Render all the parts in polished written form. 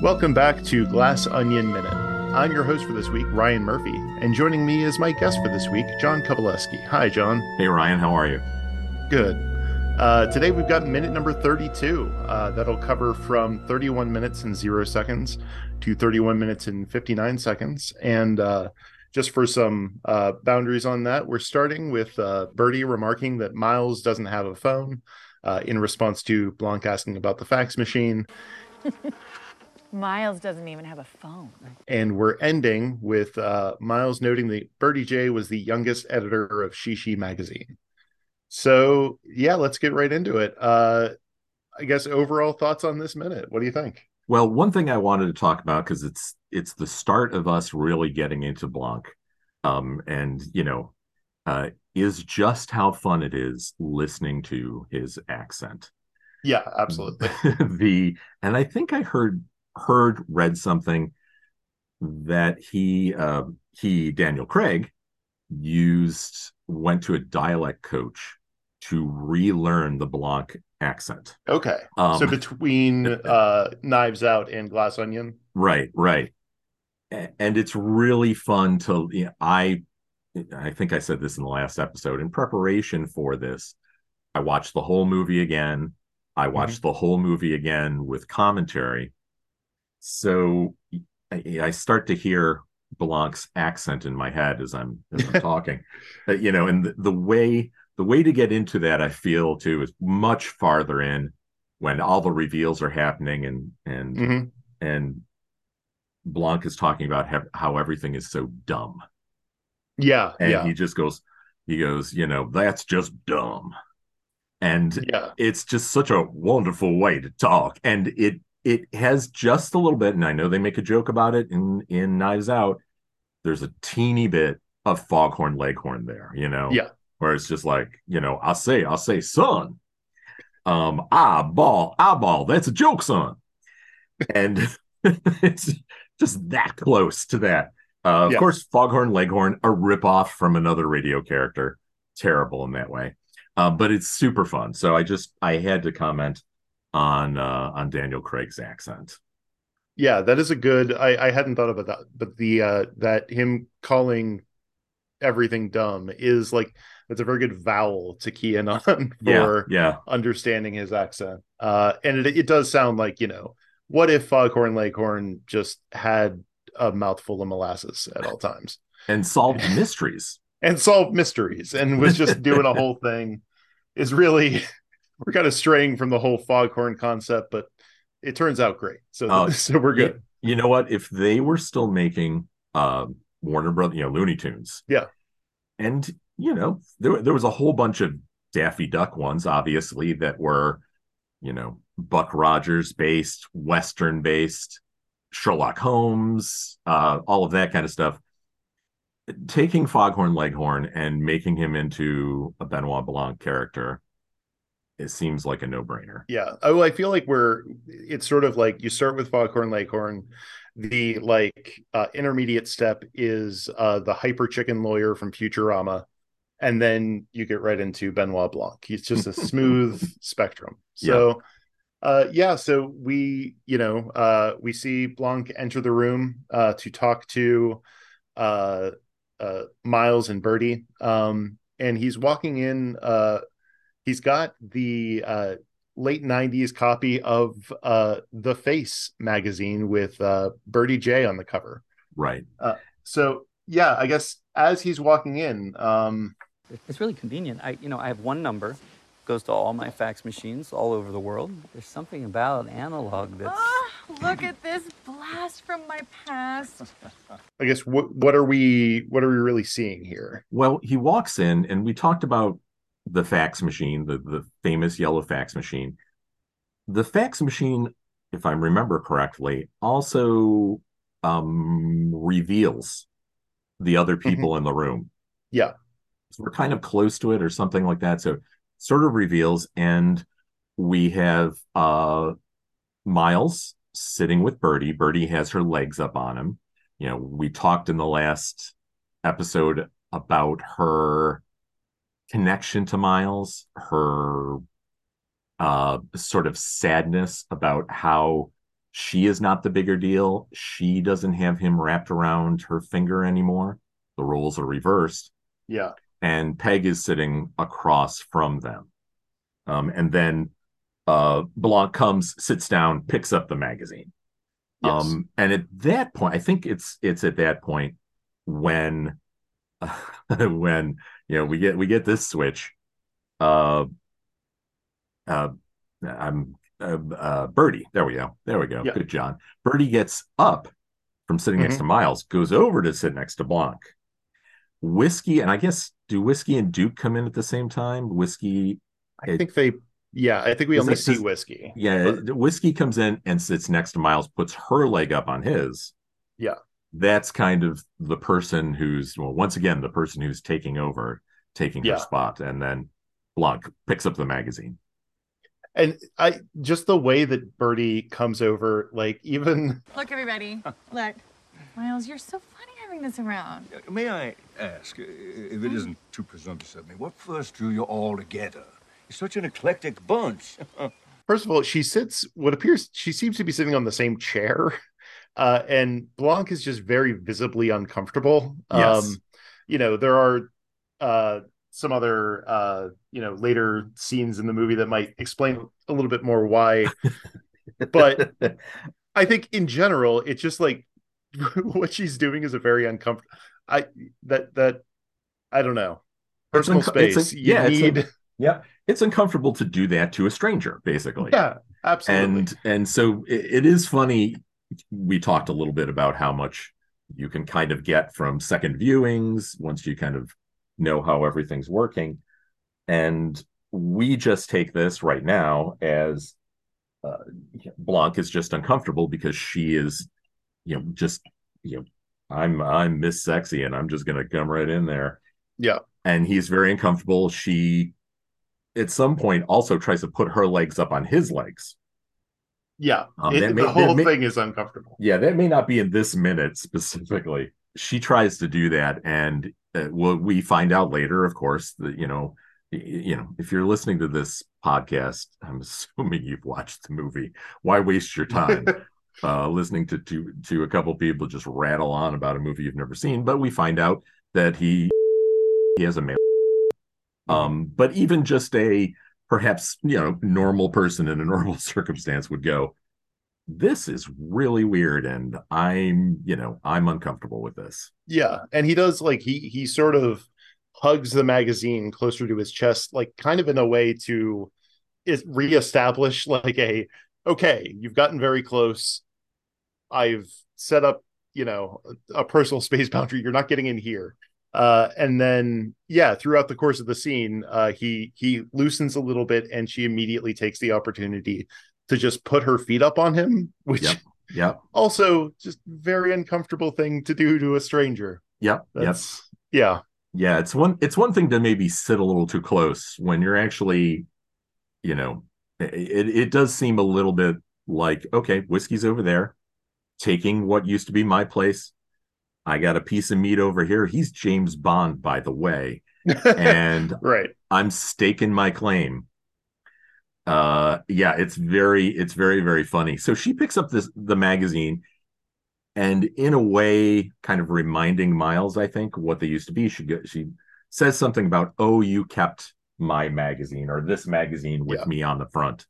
Welcome back to Glass Onion Minute. I'm your host for this week, Ryan Murphy, and joining me is my guest for this week, John Kovalevsky. Hi, John. Hey, Ryan. How are you? Good. Today we've got minute number 32. That'll cover from 31 minutes and 0 seconds to 31 minutes and 59 seconds. And just for some boundaries on that, we're starting with Birdie remarking that Miles doesn't have a phone in response to Blanc asking about the fax machine. Miles doesn't even have a phone. And we're ending with Miles noting that Birdie J was the youngest editor of Shishi magazine. So, yeah, let's get right into it. I guess overall thoughts on this minute. What do you think? Well, one thing I wanted to talk about, because it's the start of us really getting into Blanc, and, you know, is just how fun it is listening to his accent. Yeah, absolutely. And I think I read something that he Daniel Craig went to a dialect coach to relearn the Blanc accent. Okay. So between Knives Out and Glass Onion. Right. And it's really fun to, you know, I think I said this in the last episode, in preparation for this, I watched the whole movie again. I watched the whole movie again with commentary. So I start to hear Blanc's accent in my head as I'm talking, you know, and the way to get into that, I feel too, is much farther in when all the reveals are happening and Blanc is talking about how everything is so dumb. Yeah. And he just goes, you know, that's just dumb. And it's just such a wonderful way to talk. And it has just a little bit, and I know they make a joke about it in Knives Out, there's a teeny bit of Foghorn Leghorn there, you know? Yeah. Where it's just like, you know, I say, son, eyeball, that's a joke, son. And it's just that close to that. Of course, Foghorn Leghorn, a ripoff from another radio character. Terrible in that way. But it's super fun. So I had to comment on Daniel Craig's accent. Yeah, that is a good, I hadn't thought about that, but the that him calling everything dumb is like, that's a very good vowel to key in on for understanding his accent. And it does sound like, you know, what if Foghorn Leghorn just had a mouthful of molasses at all times and solved mysteries and was just doing a whole thing is really... We're kind of straying from the whole Foghorn concept, but it turns out great. So we're good. You know what? If they were still making Warner Brothers, you know, Looney Tunes. Yeah. And, you know, there was a whole bunch of Daffy Duck ones, obviously, that were, you know, Buck Rogers based, Western based, Sherlock Holmes, all of that kind of stuff. Taking Foghorn Leghorn and making him into a Benoit Blanc character, it seems like a no-brainer. Yeah. Oh, I feel like it's sort of like you start with Foghorn Leghorn. The like intermediate step is the hyper chicken lawyer from Futurama. And then you get right into Benoit Blanc. It's just a smooth spectrum. So, so we, you know, we see Blanc enter the room to talk to Miles and Birdie. And he's walking in, he's got the late 90s copy of The Face magazine with Birdie J on the cover. Right. I guess as he's walking in... it's really convenient. I have one number. Goes to all my fax machines all over the world. There's something about analog that's... Oh, look at this blast from my past. I guess, what are we really seeing here? Well, he walks in, and we talked about the fax machine, the famous yellow fax machine. The fax machine, if I remember correctly, also reveals the other people in the room. Yeah. So we're kind of close to it or something like that. So it sort of reveals, and we have Miles sitting with Birdie. Birdie has her legs up on him. You know, we talked in the last episode about her connection to Miles, her sort of sadness about how She is not the bigger deal. She doesn't have him wrapped around her finger anymore. The roles are reversed. Yeah. And Peg is sitting across from them. And then Blanc comes, sits down, picks up the magazine. Yes. And at that point, I think it's at that point when you know we get this switch. Birdie. There we go. Yeah. Good, John. Birdie gets up from sitting next to Miles, goes over to sit next to Blanc. Whiskey, and I guess do Whiskey and Duke come in at the same time? Whiskey, I think we only see Whiskey. Yeah, but Whiskey comes in and sits next to Miles, puts her leg up on his. Yeah, that's kind of the person who's once again taking over, taking her spot, and then Blanc picks up the magazine. And I just the way that Birdie comes over, like even look, everybody, look, Miles, you're so funny having this around. May I ask, if it isn't too presumptuous of me, what first drew you all together? You're such an eclectic bunch. First of all, she seems to be sitting on the same chair, and Blanc is just very visibly uncomfortable. Yes. There are some other later scenes in the movie that might explain a little bit more why, but I think in general it's just like what she's doing is a very uncomfortable, I don't know, personal space. It's uncomfortable to do that to a stranger, basically. Yeah, absolutely. And so it is funny. We talked a little bit about how much you can kind of get from second viewings once you kind of know how everything's working, and we just take this right now as Blanc is just uncomfortable because she is I'm Miss Sexy and I'm just gonna come right in there. Yeah. And he's very uncomfortable. She at some point also tries to put her legs up on his legs. Yeah. The whole thing is uncomfortable. Yeah, that may not be in this minute specifically. She tries to do that, and we find out later, of course, that if you're listening to this podcast, I'm assuming you've watched the movie. Why waste your time listening to a couple people just rattle on about a movie you've never seen? But we find out that he has a male. But even just a perhaps normal person in a normal circumstance would go, this is really weird, and I'm uncomfortable with this. Yeah, and he does, like, he sort of hugs the magazine closer to his chest, like kind of in a way to reestablish like okay, you've gotten very close. I've set up, a personal space boundary. You're not getting in here. And then, throughout the course of the scene, he loosens a little bit, and she immediately takes the opportunity to just put her feet up on him, which also just very uncomfortable thing to do to a stranger. Yep. Yeah. It's one thing to maybe sit a little too close when you're actually, it does seem a little bit like, okay, Whiskey's over there taking what used to be my place. I got a piece of meat over here. He's James Bond, by the way. And right. I'm staking my claim. It's very, very funny. So she picks up the magazine, and in a way kind of reminding Miles, I think, what they used to be. She says something about, oh, you kept my magazine or this magazine with me on the front.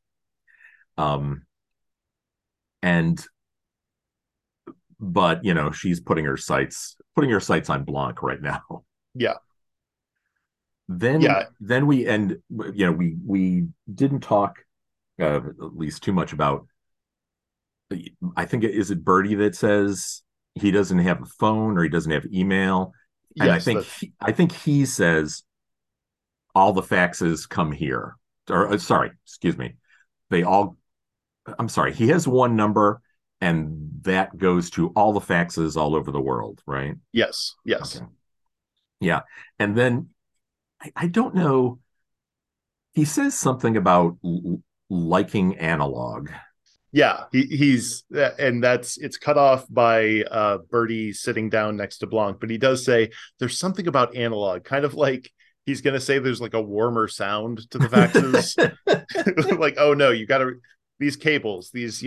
But she's putting her sights on Blanc right now. Yeah. Then we end. We didn't talk at least too much about. I think is it Birdie that says he doesn't have a phone or he doesn't have email, and I think he says all the faxes come here. Or sorry, excuse me, they all. I'm sorry, he has one number, and that goes to all the faxes all over the world, right? Yes. Okay. Yeah, and then. I don't know. He says something about liking analog. Yeah, it's cut off by Birdie sitting down next to Blanc, but he does say there's something about analog, kind of like he's going to say there's like a warmer sound to the faxes. Like, oh no, you got to, these cables, these,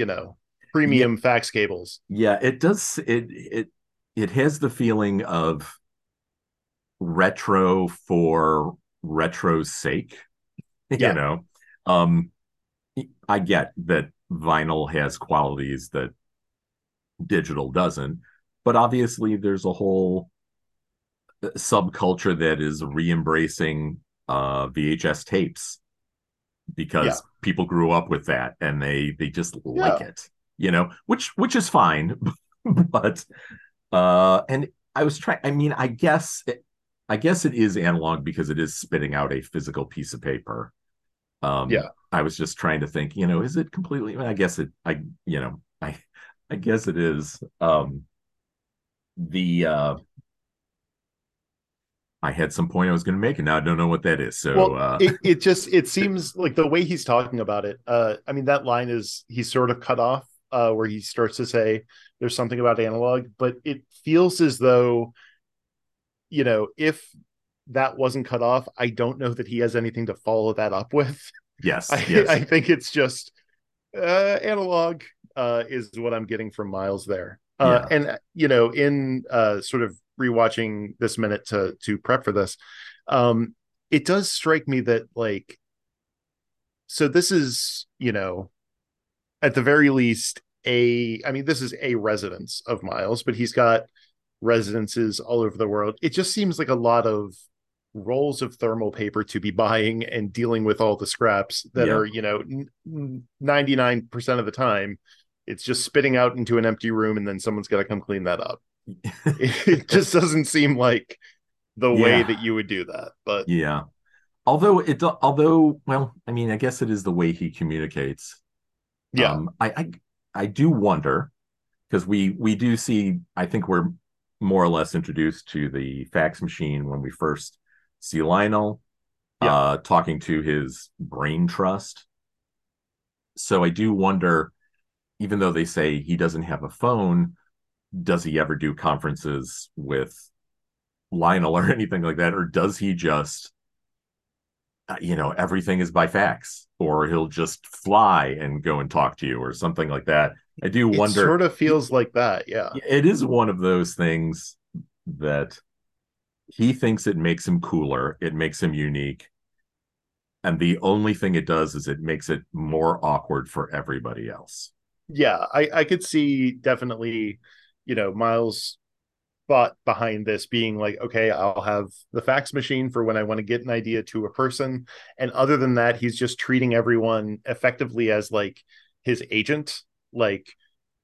premium fax cables. Yeah, it does. It has the feeling of retro for retro's sake. Yeah. You know, I get that vinyl has qualities that digital doesn't, but obviously there's a whole subculture that is re-embracing VHS tapes because people grew up with that and they just like it, you know, which is fine. But and I was trying, I mean, I guess it is analog because it is spitting out a physical piece of paper. I was just trying to think, you know, is it completely, I guess it, I, you know, I guess it is. I had some point I was going to make, and now I don't know what that is. So it seems like the way he's talking about it. I mean, that line is, he's sort of cut off where he starts to say there's something about analog, but it feels as though, you know, if that wasn't cut off, I don't know that he has anything to follow that up with. Yes. I think it's just analog is what I'm getting from Miles there. And, you know, in sort of rewatching this minute to prep for this, it does strike me that, like, so this is, you know, at the very least this is a residence of Miles, but he's got residences all over the world. It just seems like a lot of rolls of thermal paper to be buying and dealing with all the scraps that are, you know, 99% of the time it's just spitting out into an empty room and then someone's got to come clean that up. It just doesn't seem like the way that you would do that, but although well, I mean, I guess it is the way he communicates. I do wonder, because we do see, I think we're more or less introduced to the fax machine when we first see Lionel talking to his brain trust. So I do wonder, even though they say he doesn't have a phone, does he ever do conferences with Lionel or anything like that? Or does he just, you know, everything is by fax, or he'll just fly and go and talk to you or something like that? I do wonder. It sort of feels like that. Yeah. It is one of those things that he thinks it makes him cooler. It makes him unique. And the only thing it does is it makes it more awkward for everybody else. Yeah. I could see definitely, you know, Miles' thought behind this being like, okay, I'll have the fax machine for when I want to get an idea to a person. And other than that, he's just treating everyone effectively as like his agent. Like,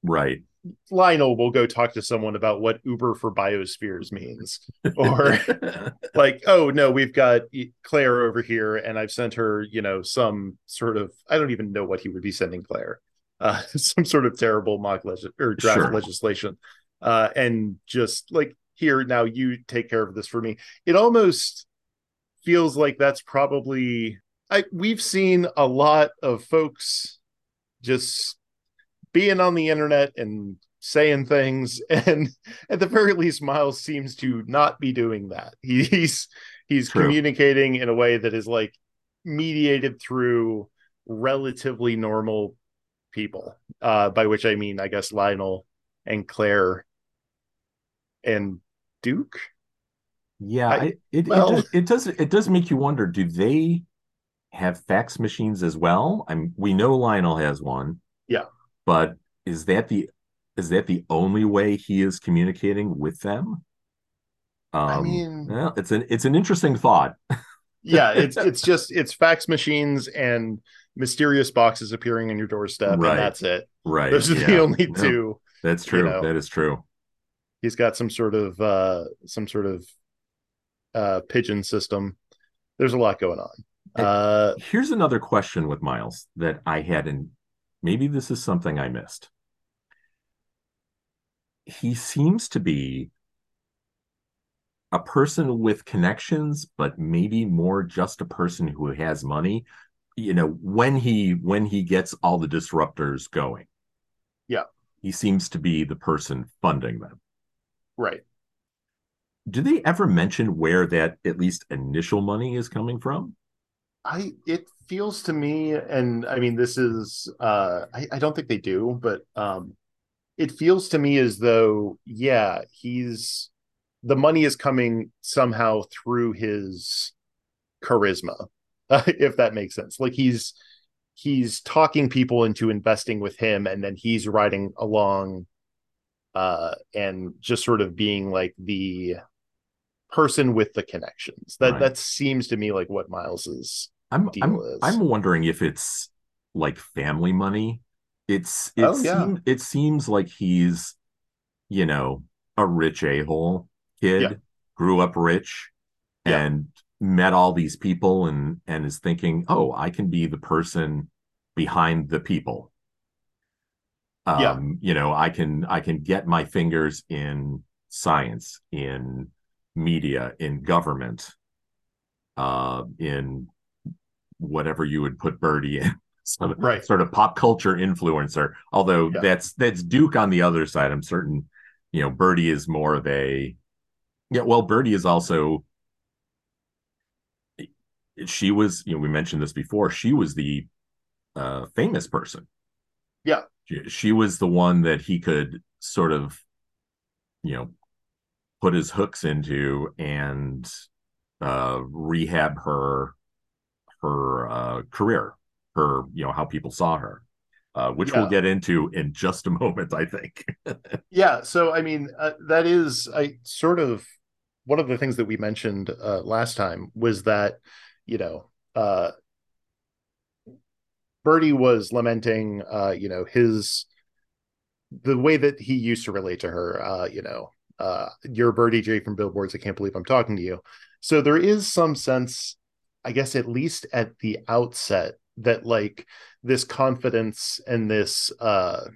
right, Lionel will go talk to someone about what Uber for biospheres means, or like, oh no, we've got Claire over here and I've sent her, you know, some sort of, I don't even know what he would be sending Claire, some sort of terrible mock draft legislation, and just like, here, now you take care of this for me. It almost feels like that's probably, we've seen a lot of folks just being on the internet and saying things, and at the very least Miles seems to not be doing that. He's True. Communicating in a way that is like mediated through relatively normal people, by which I mean, I guess, Lionel and Claire and Duke. Yeah, it does make you wonder, do they have fax machines as well? We know Lionel has one. Yeah. But is that the only way he is communicating with them? I mean, well, it's an interesting thought. Yeah, it's fax machines and mysterious boxes appearing on your doorstep, right, and that's it. Right, those are the only two. That's true. You know, that is true. He's got some sort of pigeon system. There's a lot going on. Here's another question with Miles that I had in. Maybe this is something I missed. He seems to be a person with connections, but maybe more just a person who has money, you know, when he gets all the disruptors going. Yeah. He seems to be the person funding them. Right. Do they ever mention where that at least initial money is coming from? It feels to me, and I mean, this is, I don't think they do, but it feels to me as though, yeah, the money is coming somehow through his charisma, if that makes sense. Like he's talking people into investing with him, and then he's riding along and just sort of being like the person with the connections. That seems to me like what Miles's deal is. I'm wondering if it's like family money. It seems like he's, you know, a rich a-hole kid, yeah, grew up rich, yeah, and met all these people and is thinking, oh, I can be the person behind the people. Yeah. You know, I can get my fingers in science, in media, in government, in whatever you would put Birdie in, sort of pop culture influencer. Although yeah, that's Duke on the other side. I'm certain, you know, Birdie is more of a, yeah, well, Birdie is also, she was, you know, we mentioned this before, she was the famous person. Yeah. She was the one that he could sort of, you know, put his hooks into and rehab her career, her, you know, how people saw her, which yeah, we'll get into in just a moment, I think. Yeah. So, I mean, that is sort of one of the things that we mentioned last time, was that, you know, Birdie was lamenting, you know, the way that he used to relate to her, you know, you're Birdie J from Billboards, I can't believe I'm talking to you. So there is some sense, I guess, at least at the outset, that like this confidence and this, I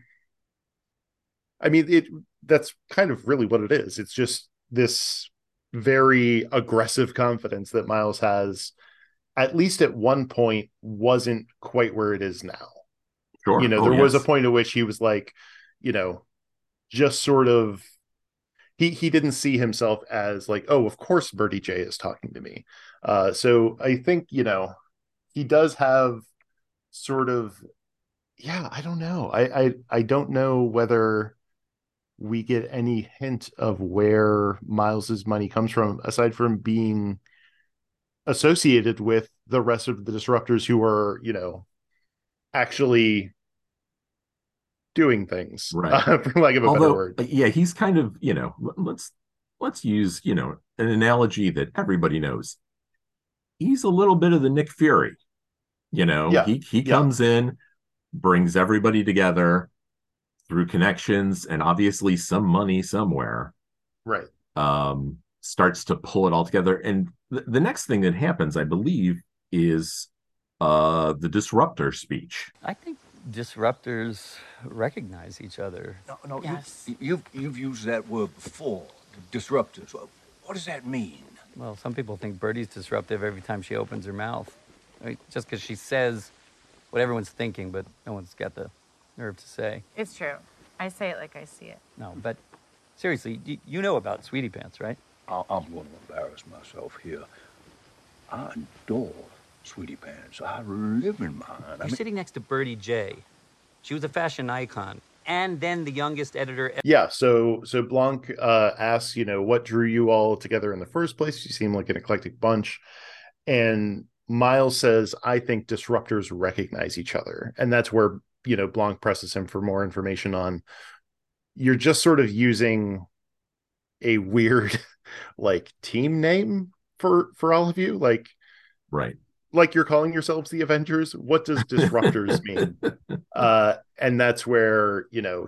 mean, that's kind of really what it is. It's just this very aggressive confidence that Miles has, at least at one point, wasn't quite where it is now. Sure. You know, there was a point at which he was like, you know, just sort of, He didn't see himself as like, oh, of course Birdie J is talking to me. So I think, you know, he does have sort of, yeah, I don't know. I don't know whether we get any hint of where Miles's money comes from, aside from being associated with the rest of the disruptors who are, you know, actually doing things, right, for lack of a better word. Yeah, he's kind of, you know, let's use, you know, an analogy that everybody knows. He's a little bit of the Nick Fury, you know. Yeah. He comes in, brings everybody together through connections and obviously some money somewhere, right? Starts to pull it all together, and the next thing that happens, I believe, is the disruptor speech. I think disruptors recognize each other. No, yes. You've used that word before, disruptors. What does that mean? Well, some people think Birdie's disruptive every time she opens her mouth. I mean, just because she says what everyone's thinking, but no one's got the nerve to say. It's true. I say it like I see it. No, but seriously, you know about Sweetie Pants, right? I'm going to embarrass myself here. I adore Sweetie Pants. I live in mine. You're sitting next to Birdie J. She was a fashion icon, and then the youngest editor. Yeah. So Blanc asks, you know, what drew you all together in the first place? You seem like an eclectic bunch. And Miles says, I think disruptors recognize each other. And that's where, you know, Blanc presses him for more information on, you're just sort of using a weird, like, team name for all of you. Like, right. Like, you're calling yourselves the Avengers. What does disruptors mean? And that's where, you know,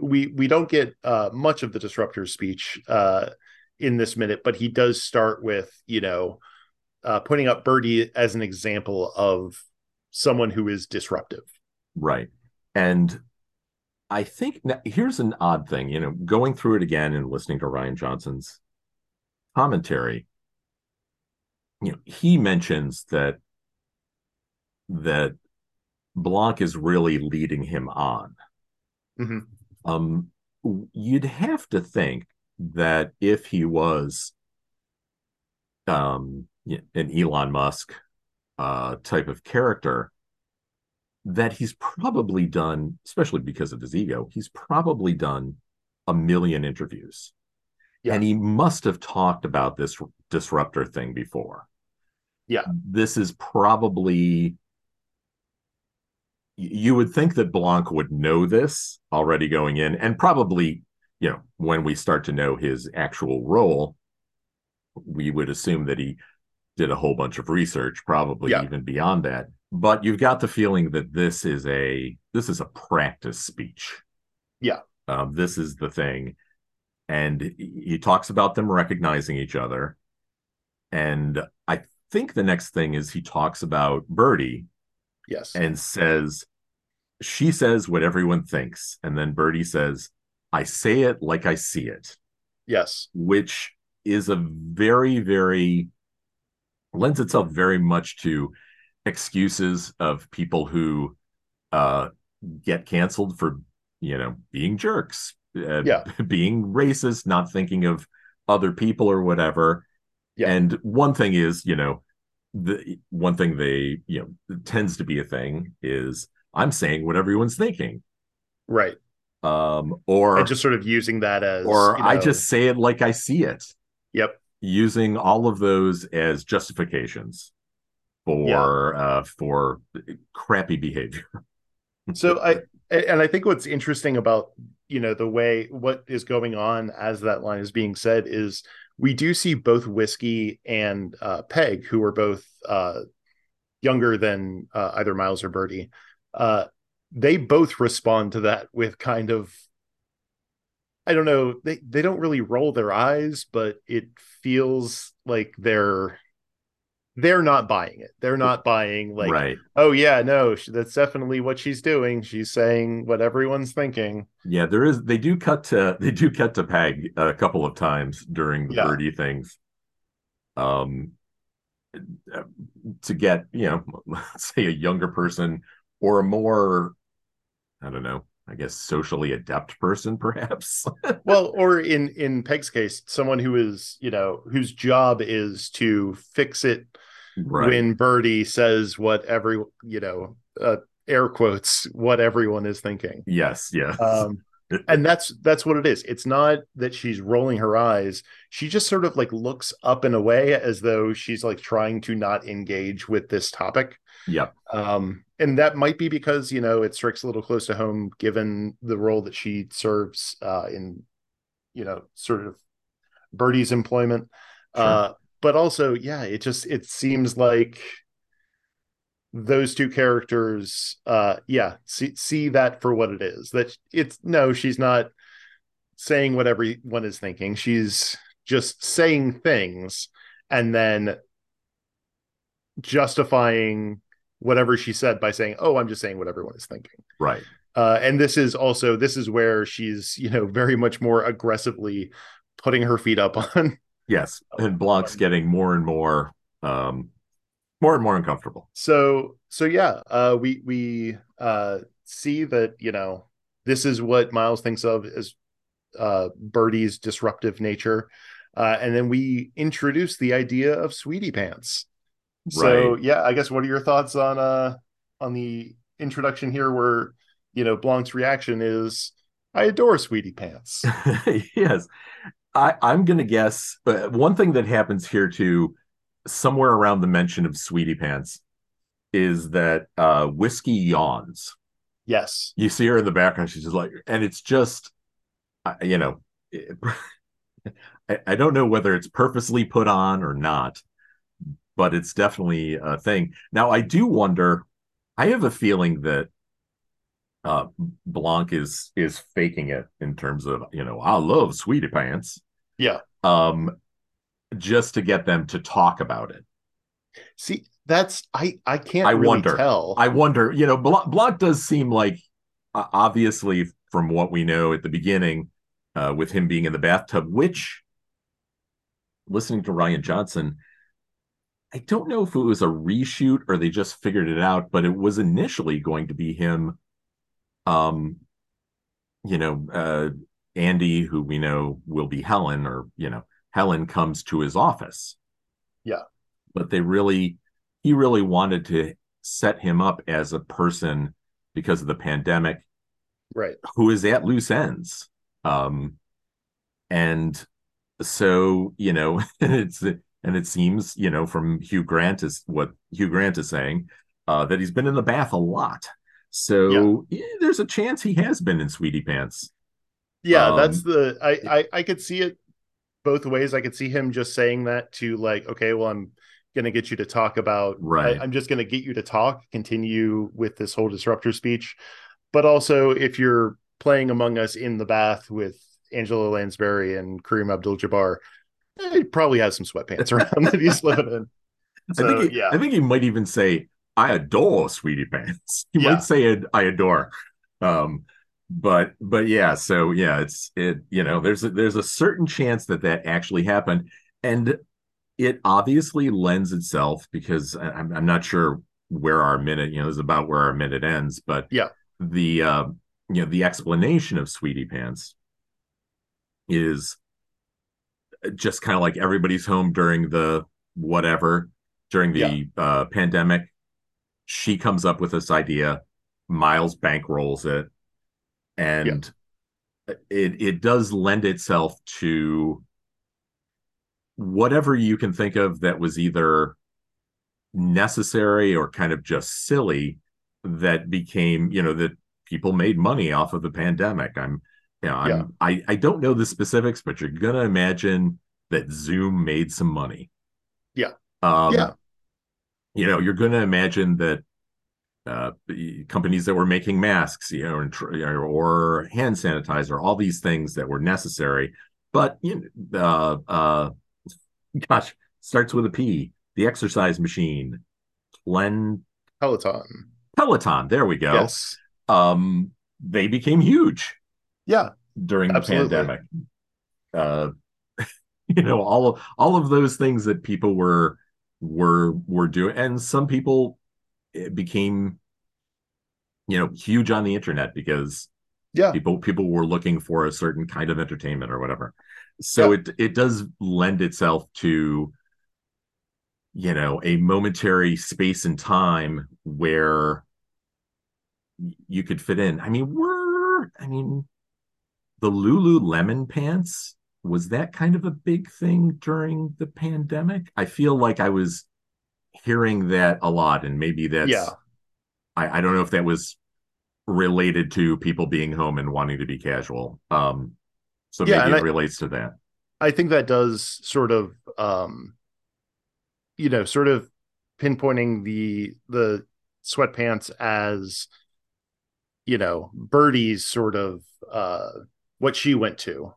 we don't get much of the disruptors speech in this minute, but he does start with, you know, putting up Birdie as an example of someone who is disruptive. Right. And I think now, here's an odd thing, you know, going through it again and listening to Rian Johnson's commentary, you know, he mentions that Blanc is really leading him on. Mm-hmm. You'd have to think that if he was an Elon Musk type of character that he's probably done, especially because of his ego, he's probably done 1 million interviews. Yeah. And he must have talked about this disruptor thing before. Yeah. This is probably... You would think that Blanc would know this already going in, and probably, you know, when we start to know his actual role, we would assume that he did a whole bunch of research, probably even beyond that. But you've got the feeling that this is a practice speech. Yeah. This is the thing. And he talks about them recognizing each other. And I think the next thing is he talks about Birdie. Yes. And says, she says what everyone thinks. And then Birdie says, I say it like I see it. Yes. Which is a very, very, lends itself very much to excuses of people who get canceled for, you know, being jerks. Being racist, not thinking of other people or whatever. Yeah. And one thing is, you know, the one thing they, you know, tends to be a thing is I'm saying what everyone's thinking. Right. Or and just sort of using that as, or you know, I just say it like I see it. Yep. Using all of those as justifications for crappy behavior. So I think what's interesting about, you know, the way what is going on as that line is being said is we do see both Whiskey and Peg, who are both younger than either Miles or Birdie. They both respond to that with kind of, I don't know, they don't really roll their eyes, but it feels like they're not buying it. They're not buying like, right. Oh yeah, no, that's definitely what she's doing. She's saying what everyone's thinking. Yeah, there is. They do cut to Peg a couple of times during the Birdie things, to get, you know, let's say a younger person or a more, I don't know, I guess socially adept person, perhaps. Well, or in Peg's case, someone who is, you know, whose job is to fix it. Right. When Birdie says what every, you know, air quotes, what everyone is thinking. Yes. Yeah. And that's what it is. It's not that she's rolling her eyes. She just sort of like looks up and away as though she's like trying to not engage with this topic. Yeah. And that might be because, you know, it strikes a little close to home given the role that she serves in, you know, sort of Birdie's employment. Sure. But also, yeah, it seems like those two characters, see that for what it is. That it's, no, she's not saying what everyone is thinking. She's just saying things and then justifying whatever she said by saying, oh, I'm just saying what everyone is thinking. Right. And this is where she's, you know, very much more aggressively putting her feet up on. Yes. And Blanc's getting more and more uncomfortable. So yeah, we see that, you know, this is what Miles thinks of as Birdie's disruptive nature. And then we introduce the idea of Sweetie Pants. So, right. Yeah, I guess what are your thoughts on the introduction here where, you know, Blanc's reaction is, I adore Sweetie Pants. Yes. I'm going to guess, but one thing that happens here too, somewhere around the mention of Sweetie Pants, is that Whiskey yawns. Yes. You see her in the background. She's just like, and it's just, you know, I don't know whether it's purposely put on or not. But it's definitely a thing. Now, I do wonder, I have a feeling that Blanc is faking it in terms of, you know, I love Sweetie Pants. Yeah. Just to get them to talk about it. See, that's, I can't I really wonder, tell. I wonder, you know, Blanc does seem like, obviously, from what we know at the beginning, with him being in the bathtub, which, listening to Rian Johnson, I don't know if it was a reshoot or they just figured it out, but it was initially going to be him, Andy, who we know will be Helen, or, you know, Helen comes to his office. Yeah. But they really he really wanted to set him up as a person because of the pandemic, right? Who is at loose ends. And so, you know, it seems, you know, from Hugh Grant is saying, that he's been in the bath a lot. So yeah, there's a chance he has been in Sweetie Pants. Yeah, that's the, I could see it both ways. I could see him just saying that to, like, okay, well, I'm going to get you to talk about, right. I'm just going to get you to continue with this whole disruptor speech. But also, if you're playing Among Us in the bath with Angela Lansbury and Kareem Abdul-Jabbar, he probably has some sweatpants around that he's living in. So, I think he might even say, I adore Sweetie Pants. He might say, I adore. But yeah, so yeah, there's a certain chance that actually happened. And it obviously lends itself, because I'm not sure where our minute, you know, this is about where our minute ends, but yeah, the, you know, the explanation of Sweetie Pants is just kind of like everybody's home during the pandemic. She comes up with this idea, Miles bankrolls it. And it does lend itself to whatever you can think of that was either necessary or kind of just silly that became, you know, that people made money off of the pandemic. I don't know the specifics, but you're going to imagine that Zoom made some money. Yeah. You know, you're going to imagine that companies that were making masks, you know, or hand sanitizer, all these things that were necessary. But, you know, gosh, starts with a P. The exercise machine, Peloton. There we go. Yes. They became huge. Yeah, during the pandemic. You know, all of those things that people were doing, and some people, it became, you know, huge on the internet because people were looking for a certain kind of entertainment or whatever. So it does lend itself to, you know, a momentary space and time where you could fit in. I mean, the Lululemon pants, was that kind of a big thing during the pandemic? I feel like I was hearing that a lot, and maybe that's I don't know if that was related to people being home and wanting to be casual, so maybe it relates to that. I think that does sort of you know, sort of pinpointing the sweatpants as, you know, Birdie's sort of what she went to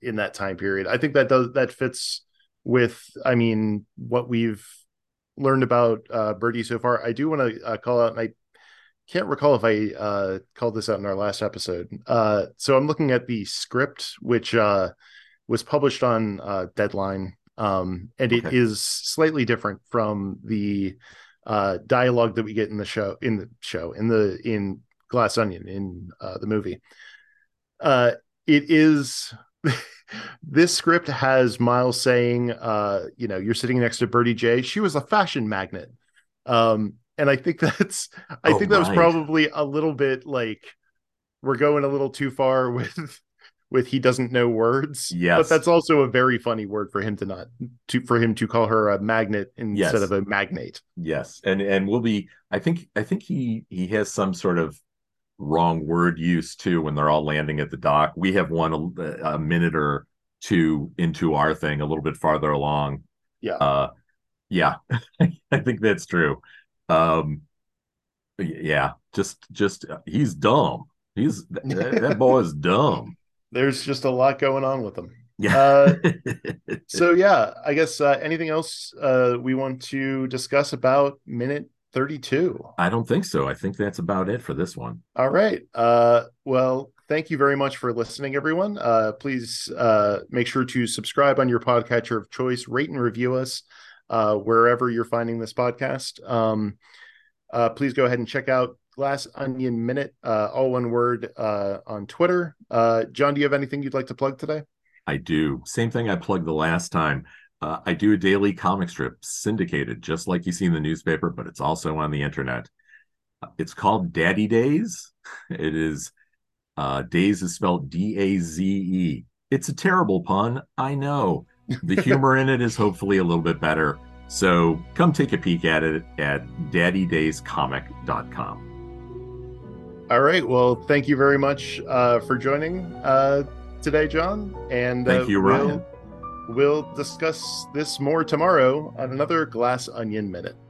in that time period. I think that fits with, I mean, what we've learned about Birdie so far. I do want to call out, and I can't recall if I called this out in our last episode. So I'm looking at the script, which was published on Deadline, and it is slightly different from the dialogue that we get in the show, in Glass Onion, in the movie. It is. This script has Miles saying, you know, you're sitting next to Birdie J. She was a fashion magnet. And I think that was probably a little bit like we're going a little too far with he doesn't know words. Yes. But that's also a very funny word for him to call her a magnet instead of a magnate. Yes. And we'll be, I think he has some sort of wrong word use too when they're all landing at the dock. We have one a minute or two into our thing, a little bit farther along. I think that's true. Just he's dumb. That boy is dumb. There's just a lot going on with him. I guess anything else we want to discuss about minute 32? I don't think so. I think that's about it for this one. All right. Well, thank you very much for listening, everyone. Please make sure to subscribe on your podcatcher of choice, rate and review us wherever you're finding this podcast. Please go ahead and check out Glass Onion Minute, all one word, on Twitter. John, do you have anything you'd like to plug today? I do. Same thing I plugged the last time. I do a daily comic strip, syndicated, just like you see in the newspaper, but it's also on the internet. It's called Daddy Days. It is, Days is spelled D-A-Z-E. It's a terrible pun, I know. The humor in it is hopefully a little bit better. So come take a peek at it at daddydayscomic.com. All right. Well, thank you very much for joining today, John. And thank you, Ryan. We'll discuss this more tomorrow on another Glass Onion Minute.